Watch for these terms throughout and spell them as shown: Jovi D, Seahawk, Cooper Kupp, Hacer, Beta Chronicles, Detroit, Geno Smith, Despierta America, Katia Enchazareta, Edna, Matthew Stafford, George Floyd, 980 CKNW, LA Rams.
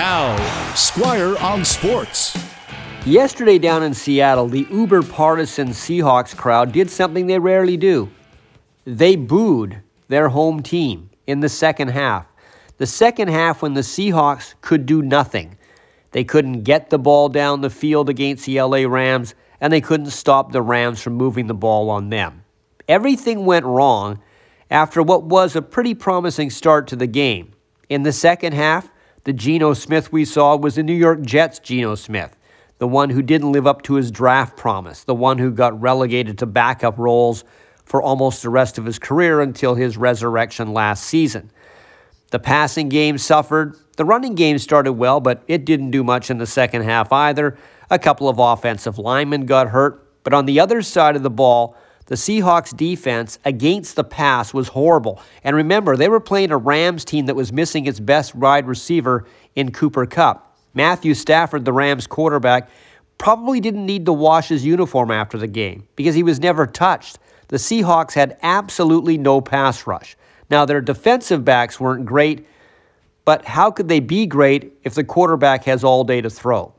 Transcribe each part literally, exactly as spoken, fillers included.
Now, Squire on Sports. Yesterday down in Seattle, the uber-partisan Seahawks crowd did something they rarely do. They booed their home team in the second half. The second half when the Seahawks could do nothing. They couldn't get the ball down the field against the L A Rams, and they couldn't stop the Rams from moving the ball on them. Everything went wrong after what was a pretty promising start to the game. In the second half, the Geno Smith we saw was the New York Jets' Geno Smith, the one who didn't live up to his draft promise, the one who got relegated to backup roles for almost the rest of his career until his resurrection last season. The passing game suffered. The running game started well, but it didn't do much in the second half either. A couple of offensive linemen got hurt. But on the other side of the ball, the Seahawks' defense against the pass was horrible. And remember, they were playing a Rams team that was missing its best wide receiver in Cooper Kupp. Matthew Stafford, the Rams quarterback, probably didn't need to wash his uniform after the game because he was never touched. The Seahawks had absolutely no pass rush. Now, their defensive backs weren't great, but how could they be great if the quarterback has all day to throw?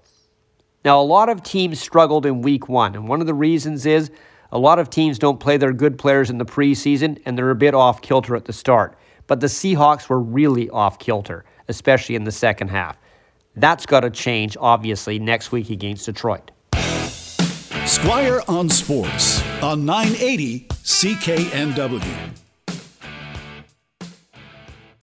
Now, a lot of teams struggled in week one, and one of the reasons is a lot of teams don't play their good players in the preseason, and they're a bit off-kilter at the start. But the Seahawks were really off-kilter, especially in the second half. That's got to change, obviously, next week against Detroit. Squire on Sports on nine eighty C K N W.